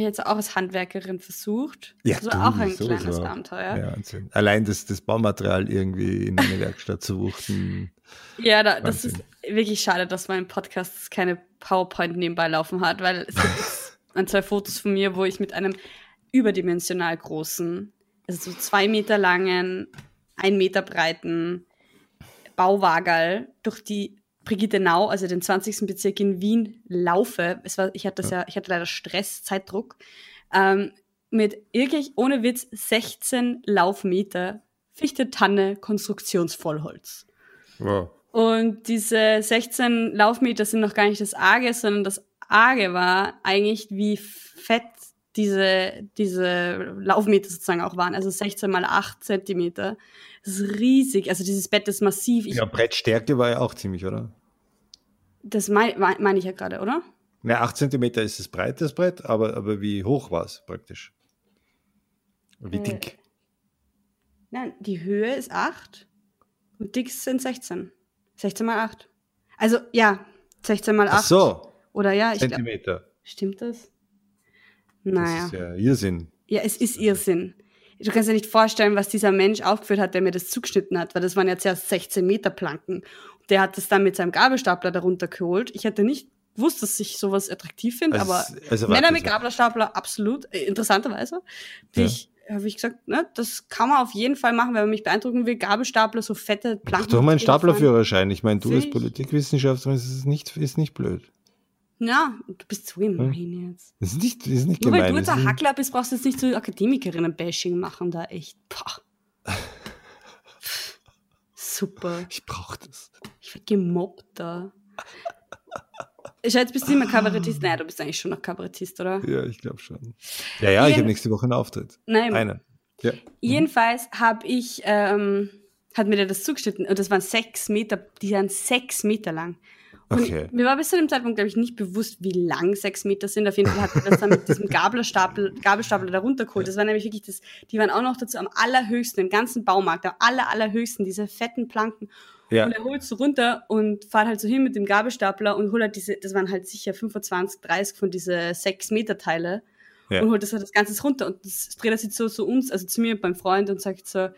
jetzt auch als Handwerkerin versucht. Ja, also auch ein kleines Abenteuer. Ja, allein das Baumaterial irgendwie in eine Werkstatt zu wuchten. Ja, das ist wirklich schade, dass mein Podcast keine PowerPoint nebenbei laufen hat, weil es gibt 2 Fotos von mir, wo ich mit einem überdimensional großen, also so 2 Meter langen, 1 Meter breiten Bauwagerl durch die Brigittenau, also den 20. Bezirk in Wien, laufe, ich hatte leider Stress, Zeitdruck, mit wirklich, ohne Witz, 16 Laufmeter Fichte, Tanne, Konstruktionsvollholz. Wow. Und diese 16 Laufmeter sind noch gar nicht das Arge, sondern das Arge war eigentlich, wie fett diese Laufmeter sozusagen auch waren, also 16 mal 8 Zentimeter. Das ist riesig, also dieses Bett ist massiv. Ja, Brettstärke war ja auch ziemlich, oder? Das meine ich ja gerade, oder? Na, 8 Zentimeter ist das breit, das Brett, aber wie hoch war es praktisch? Wie dick? Nein, die Höhe ist 8 und dick sind 16. 16 mal 8. Also, ja, 16 mal 8. Ach so. Oder ja, ich Zentimeter. Stimmt das? Naja. Das ist ja Irrsinn. Ja, es ist Irrsinn. Du kannst dir nicht vorstellen, was dieser Mensch aufgeführt hat, der mir das zugeschnitten hat, weil das waren ja zuerst 16-Meter-Planken. Der hat das dann mit seinem Gabelstapler darunter geholt. Ich hätte nicht gewusst, dass ich sowas attraktiv finde, also Männer mit Gabelstapler, absolut, interessanterweise. Habe ich gesagt, ne, das kann man auf jeden Fall machen, wenn man mich beeindrucken will. Gabelstapler, so fette Planken. Ach, doch, mein Staplerführerschein. Ich meine, du als Politikwissenschaftlerin, ist nicht blöd. Na, du bist so gemein jetzt. Das ist nicht gemein. Nur weil du jetzt ein Hackler bist, brauchst du jetzt nicht so Akademikerinnen-Bashing machen, da echt. Super. Ich brauch das. Ich werd gemobbt da. Jetzt bist du nicht mehr Kabarettist. Nein, du bist eigentlich schon noch Kabarettist, oder? Ja, ich glaube schon. Ja, ich habe nächste Woche einen Auftritt. Nein. Einen. Ja. Jedenfalls hat mir der das zugeschnitten und das waren 6 Meter, die waren 6 Meter lang. Und okay. Mir war bis zu dem Zeitpunkt, glaube ich, nicht bewusst, wie lang 6 Meter sind. Auf jeden Fall hat er das dann mit diesem Gabelstapler darunter geholt. Das war nämlich wirklich die waren auch noch dazu am allerhöchsten, im ganzen Baumarkt, am allerhöchsten, diese fetten Planken. Ja. Und er holt so runter und fährt halt so hin mit dem Gabelstapler und holt halt das waren halt sicher 25, 30 von diese 6-Meter-Teile. Ja. Und holt das halt das Ganze runter und das dreht er sich so zu uns, also zu mir und meinem Freund und sagt so,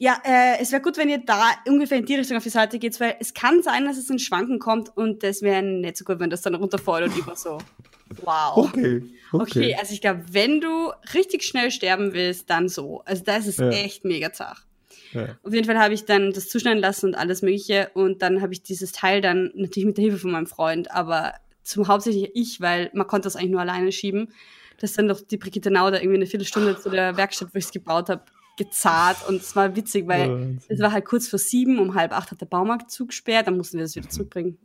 ja, es wäre gut, wenn ihr da ungefähr in die Richtung auf die Seite geht, weil es kann sein, dass es in Schwanken kommt und das wäre nicht so gut, wenn das dann runterfällt und über so. Wow. Okay, also ich glaube, wenn du richtig schnell sterben willst, dann so. Also das ist echt mega zart. Ja. Auf jeden Fall habe ich dann das zuschneiden lassen und alles Mögliche und dann habe ich dieses Teil dann natürlich mit der Hilfe von meinem Freund, aber hauptsächlich ich, weil man konnte das eigentlich nur alleine schieben, dass dann doch die Brigittenau da irgendwie eine Viertelstunde zu der Werkstatt, wo ich es gebaut habe, gezahlt und es war witzig, weil es war halt kurz vor 7, um 7:30 hat der Baumarkt zugesperrt, dann mussten wir das wieder zurückbringen.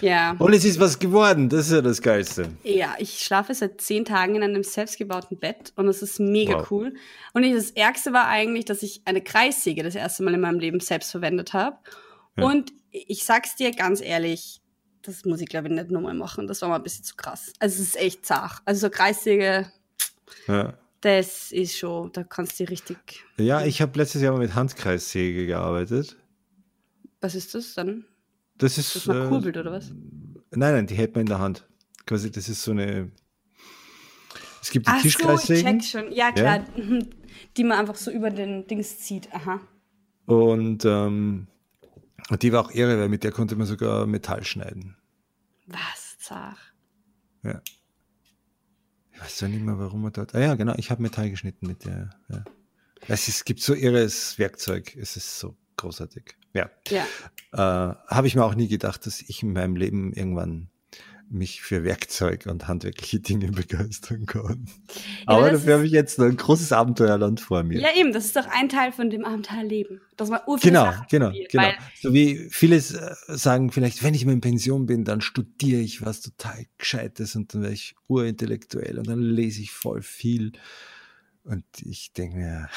Ja. Und es ist was geworden, das ist ja das Geilste. Ja, ich schlafe seit 10 Tagen in einem selbstgebauten Bett und das ist mega cool. Und das Ärgste war eigentlich, dass ich eine Kreissäge das erste Mal in meinem Leben selbst verwendet habe. Ja. Und ich sag's dir ganz ehrlich, das muss ich glaube ich nicht nochmal machen, das war mal ein bisschen zu krass. Also es ist echt zart. Also so Kreissäge, das ist schon, da kannst du richtig... Ja, ich habe letztes Jahr mal mit Handkreissäge gearbeitet. Was ist das dann? Das ist... Dass man kurbelt, oder was? Nein, die hält man in der Hand. Quasi, das ist so eine... Es gibt die Tischkreissägen. Ich check schon. Ja, klar. Ja. Die man einfach so über den Dings zieht. Aha. Und die war auch irre, weil mit der konnte man sogar Metall schneiden. Was? Zach. Ja. Ich weiß ja nicht mehr, warum man dort... Ah ja, genau, ich habe Metall geschnitten mit der... Ja. Es gibt so irres Werkzeug. Es ist so großartig. Ja. Habe ich mir auch nie gedacht, dass ich in meinem Leben irgendwann mich für Werkzeug und handwerkliche Dinge begeistern kann. Ja, aber dafür habe ich jetzt ein großes Abenteuerland vor mir. Ja, eben, das ist doch ein Teil von dem Abenteuerleben. Dass man Genau. So wie viele sagen vielleicht, wenn ich mal in Pension bin, dann studiere ich was total Gescheites und dann werde ich urintellektuell und dann lese ich voll viel. Und ich denke mir,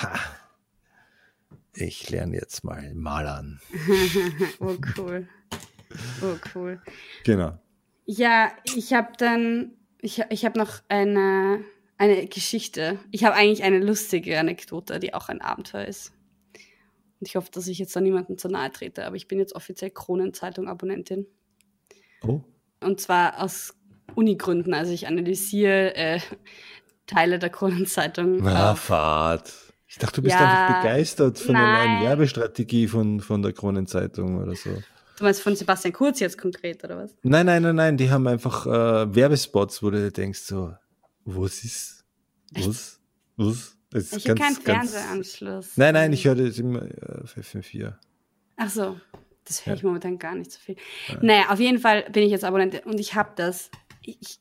ich lerne jetzt mal Malern. Oh, cool. Genau. Ja, ich habe dann, ich hab noch eine Geschichte. Ich habe eigentlich eine lustige Anekdote, die auch ein Abenteuer ist. Und ich hoffe, dass ich jetzt da niemandem zu nahe trete, aber ich bin jetzt offiziell Kronenzeitung-Abonnentin. Oh. Und zwar aus Unigründen. Also ich analysiere Teile der Kronenzeitung. Ich dachte, du bist einfach begeistert von der neuen Werbestrategie von der Kronenzeitung oder so. Du meinst von Sebastian Kurz jetzt konkret, oder was? Nein, die haben einfach Werbespots, wo du denkst so, was ist? Ich habe keinen Fernsehanschluss. Nein, ich höre das immer auf FM4. Ach so. Das höre ich momentan gar nicht so viel. Ja. Naja, auf jeden Fall bin ich jetzt Abonnent und ich habe das. Ich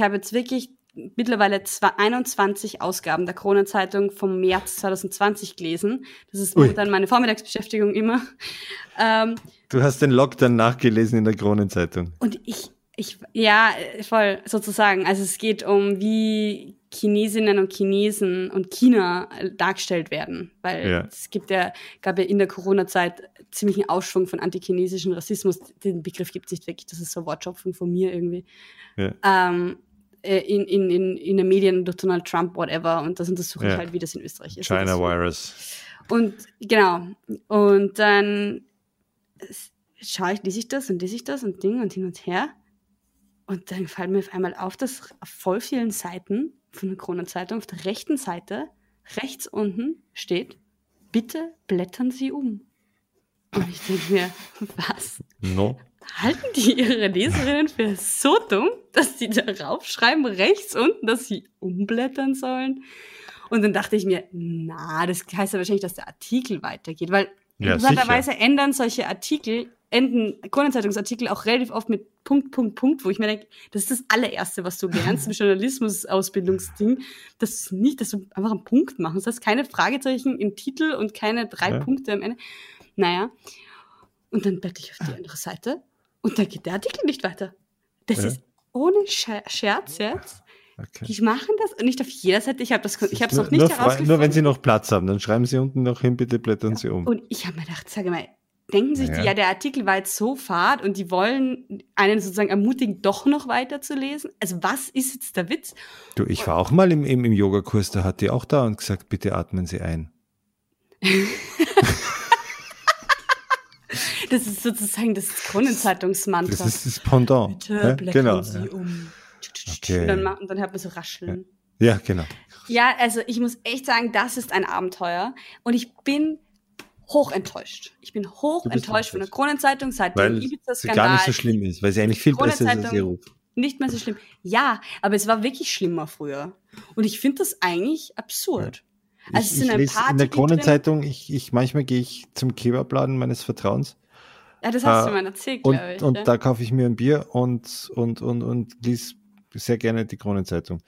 habe jetzt wirklich mittlerweile 21 Ausgaben der Kronenzeitung vom März 2020 gelesen. Das ist momentan meine Vormittagsbeschäftigung immer. Du hast den Log dann nachgelesen in der Kronenzeitung. Und ja, voll, sozusagen. Also es geht um, wie Chinesinnen und Chinesen und China dargestellt werden. Weil es gab ja in der Corona-Zeit ziemlichen Aufschwung von antichinesischen Rassismus. Den Begriff gibt es nicht wirklich, das ist so Wortschöpfung von mir irgendwie. Ja. In den Medien durch Donald Trump, whatever. Und das untersuche ich halt, wie das in Österreich ist. China Virus. Und genau. Und dann lese ich das und hin und her. Und dann fällt mir auf einmal auf, dass auf voll vielen Seiten von der Kronenzeitung auf der rechten Seite, rechts unten steht, bitte blättern Sie um. Und ich denke mir, was? No. Halten die ihre Leserinnen für so dumm, dass sie darauf schreiben, rechts unten, dass sie umblättern sollen? Und dann dachte ich mir, na, das heißt ja wahrscheinlich, dass der Artikel weitergeht, weil interessanterweise ändern solche Artikel, Kronenzeitungsartikel auch relativ oft mit Punkt, Punkt, Punkt, wo ich mir denke, das ist das allererste, was du lernst im Journalismus-Ausbildungsding, dass du einfach einen Punkt machen sollst, keine Fragezeichen im Titel und keine 3 Punkte am Ende. Naja, und dann blätter ich auf die andere Seite und dann geht der Artikel nicht weiter. Das ist ohne Scherz jetzt. Okay. Die machen das nicht auf jeder Seite. Ich habe es noch nicht herausgefunden. Nur wenn sie noch Platz haben, dann schreiben sie unten noch hin, bitte blättern sie um. Und ich habe mir gedacht, sage mal, denken sich die, der Artikel war jetzt so fad und die wollen einen sozusagen ermutigen, doch noch weiter zu lesen. Also was ist jetzt der Witz? Du, ich war auch mal im Yogakurs, da hat die auch da und gesagt, bitte atmen Sie ein. Das ist sozusagen das Kronenzeitungsmantra. Das ist das Pendant. Bitte blättern Sie um. Okay. Und dann hört man so rascheln. Ja, genau. Ja, also ich muss echt sagen, das ist ein Abenteuer. Und ich bin hochenttäuscht. Von der Kronenzeitung seit dem Ibiza-Skandal. Weil gar nicht so schlimm ist, weil sie eigentlich viel besser ist als ihr Ruf. Nicht mehr so schlimm. Ja, aber es war wirklich schlimmer früher. Und ich finde das eigentlich absurd. Ja. Also ich lese in der Kronenzeitung, manchmal gehe ich zum Kebabladen meines Vertrauens. Ja, das hast du mal erzählt, glaube ich. Und da kaufe ich mir ein Bier und lese sehr gerne die Kronenzeitung.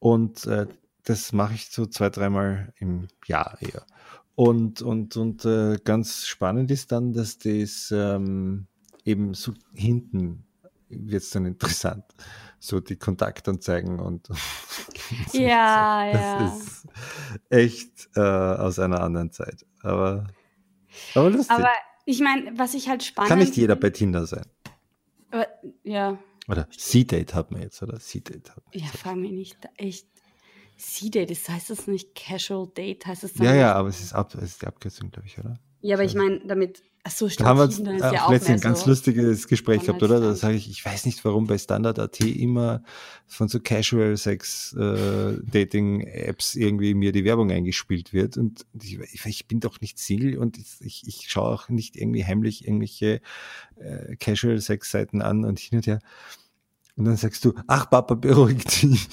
Und das mache ich so 2-3 Mal im Jahr eher. Und ganz spannend ist dann, dass das eben so hinten wird es dann interessant. So die Kontaktanzeigen und das ist echt aus einer anderen Zeit. Aber lustig. Aber ich meine, was ich halt spannend... Kann nicht jeder bei Tinder sein. Aber, ja. Oder C-Date hat man jetzt, oder? Ja, frag mich nicht. Echt. C-Date, das heißt das nicht Casual Date? Heißt das dann nicht? Aber es ist die Abkürzung, glaube ich, oder? Ja, aber ich meine damit, achso, stimmt. Da haben wir jetzt letztens ein ganz lustiges Gespräch gehabt, oder? Da sage ich weiß nicht, warum bei Standard.at immer von so Casual-Sex-Dating-Apps irgendwie mir die Werbung eingespielt wird. Und ich bin doch nicht Single und ich schaue auch nicht irgendwie heimlich irgendwelche Casual-Sex-Seiten an und hin und her. Und dann sagst du, ach Papa, beruhig dich,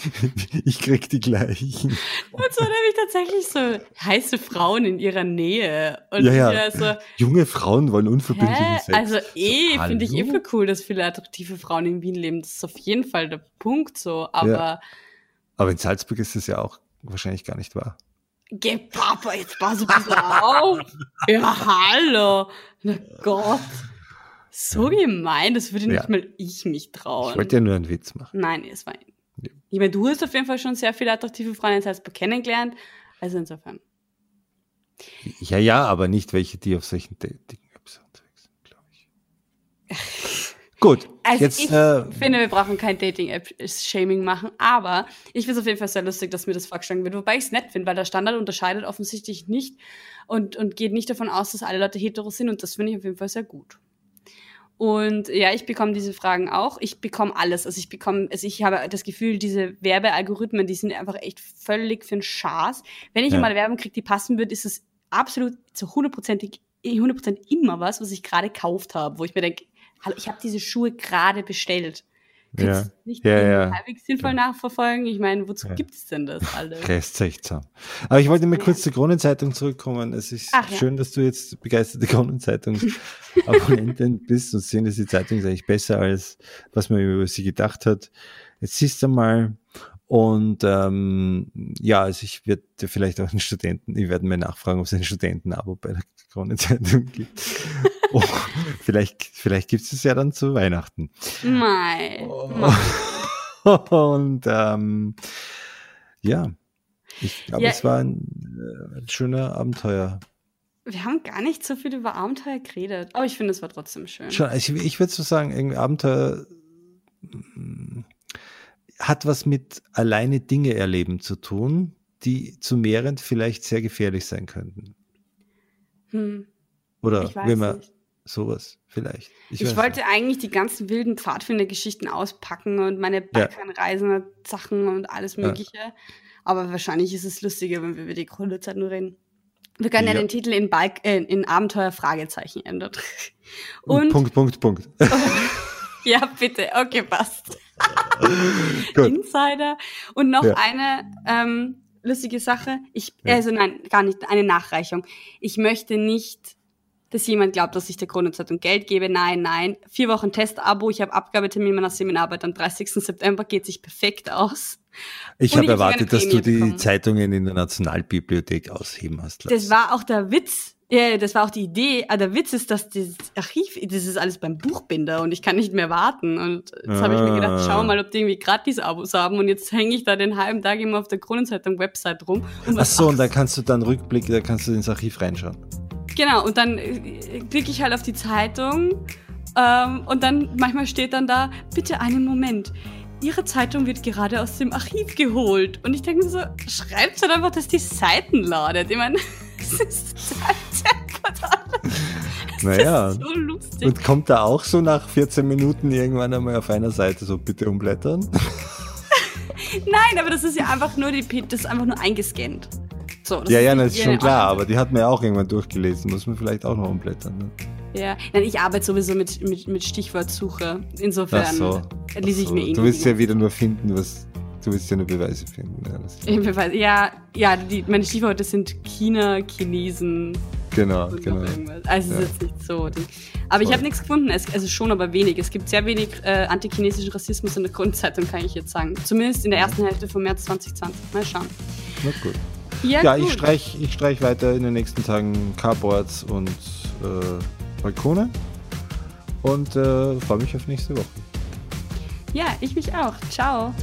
ich krieg die gleichen. Das war nämlich tatsächlich so heiße Frauen in ihrer Nähe. Und so, junge Frauen wollen unverbindlichen Sex. Also finde ich voll cool, dass viele attraktive Frauen in Wien leben. Das ist auf jeden Fall der Punkt so. Aber in Salzburg ist es ja auch wahrscheinlich gar nicht wahr. Geh Papa, jetzt pass ein bisschen auf. Ja, hallo. Na Gott. So gemein, das würde nicht mal ich mich trauen. Ich wollte ja nur einen Witz machen. Nein, es war... Ja. Ich meine, du hast auf jeden Fall schon sehr viele attraktive Freunde in Salzburg kennengelernt. Also insofern. Ja, aber nicht welche, die auf solchen Dating-Apps unterwegs sind, glaube ich. Gut. Also jetzt, ich finde, wir brauchen kein Dating-App-Shaming machen, aber ich finde es auf jeden Fall sehr lustig, dass mir das vorgeschlagen wird. Wobei ich es nett finde, weil der Standard unterscheidet offensichtlich nicht und geht nicht davon aus, dass alle Leute hetero sind und das finde ich auf jeden Fall sehr gut. Und ja, ich bekomme diese Fragen auch. Ich bekomme alles. Also ich habe das Gefühl, diese Werbealgorithmen, die sind einfach echt völlig für den Schatz. Wenn ich mal Werbung kriege, die passen wird, ist es absolut zu 100% immer was ich gerade gekauft habe, wo ich mir denke, hallo, ich habe diese Schuhe gerade bestellt. kannst nicht halbwegs sinnvoll nachverfolgen. Ich meine, wozu gibt es denn das alles? Geistseltsam. Aber ich wollte mal kurz zur Kronenzeitung zurückkommen. Es ist schön, dass du jetzt begeisterte Kronenzeitungs-Abonnentin bist und sehen, dass die Zeitung ist eigentlich besser, als was man über sie gedacht hat. Jetzt siehst du mal. Und also ich werde vielleicht auch einen Studenten, ich werde mal nachfragen, ob es ein Studentenabo bei der Kronenzeitung gibt. Oh, vielleicht gibt es es ja dann zu Weihnachten. Nein. Und ich glaube, es war ein schöner Abenteuer. Wir haben gar nicht so viel über Abenteuer geredet, aber ich finde, es war trotzdem schön. Ich würde so sagen, irgendwie Abenteuer hat was mit alleine Dinge erleben zu tun, die summerend vielleicht sehr gefährlich sein könnten. Oder wenn man nicht. Sowas vielleicht. Ich wollte eigentlich die ganzen wilden Pfadfindergeschichten auspacken und meine Balkanreisen und Sachen und alles Mögliche. Ja. Aber wahrscheinlich ist es lustiger, wenn wir über die Kronenzeit nur reden. Wir können den Titel in Abenteuer Fragezeichen ändern. Und Punkt. Ja, bitte. Okay, passt. Insider. Und noch eine lustige Sache. Eine Nachreichung. Ich möchte nicht, dass jemand glaubt, dass ich der Kronenzeitung Geld gebe. Nein. 4 Wochen Testabo. Ich habe Abgabetermin meiner Seminararbeit am 30. September. Geht sich perfekt aus. Ich habe erwartet, dass du die Zeitungen in der Nationalbibliothek ausheben hast lassen. Das war auch der Witz. Ja, das war auch die Idee. Aber der Witz ist, dass dieses Archiv, das ist alles beim Buchbinder und ich kann nicht mehr warten. Und jetzt habe ich mir gedacht, schau mal, ob die irgendwie Gratis-Abos haben. Und jetzt hänge ich da den halben Tag immer auf der Kronenzeitung-Website rum. Und da kannst du dann Rückblick, da kannst du ins Archiv reinschauen. Genau, und dann klicke ich halt auf die Zeitung und dann manchmal steht dann da, bitte einen Moment. Ihre Zeitung wird gerade aus dem Archiv geholt. Und ich denke mir so, schreibt halt einfach, dass die Seiten ladet. Ich meine, es ist das ist so lustig. Und kommt da auch so nach 14 Minuten irgendwann einmal auf einer Seite so, bitte umblättern? Nein, aber das ist ja einfach nur eingescannt. So, das ist schon klar, aber die hat man ja auch irgendwann durchgelesen, muss man vielleicht auch noch umblättern. Ne? Ja, nein, ich arbeite sowieso mit Stichwortsuche, insofern lese ich mir irgendwie. Du willst ja wieder nur finden, du willst ja nur Beweise finden. Meine Stichworte sind China, Chinesen. Genau. Also es ist jetzt nicht so. Aber ich habe nichts gefunden, also schon, aber wenig. Es gibt sehr wenig antichinesischen Rassismus in der Grundzeitung, kann ich jetzt sagen. Zumindest in der ersten Hälfte von März 2020. Mal schauen. Na gut. Ja, gut. Ich streich weiter in den nächsten Tagen Carports und Balkone und freue mich auf nächste Woche. Ja, ich mich auch. Ciao.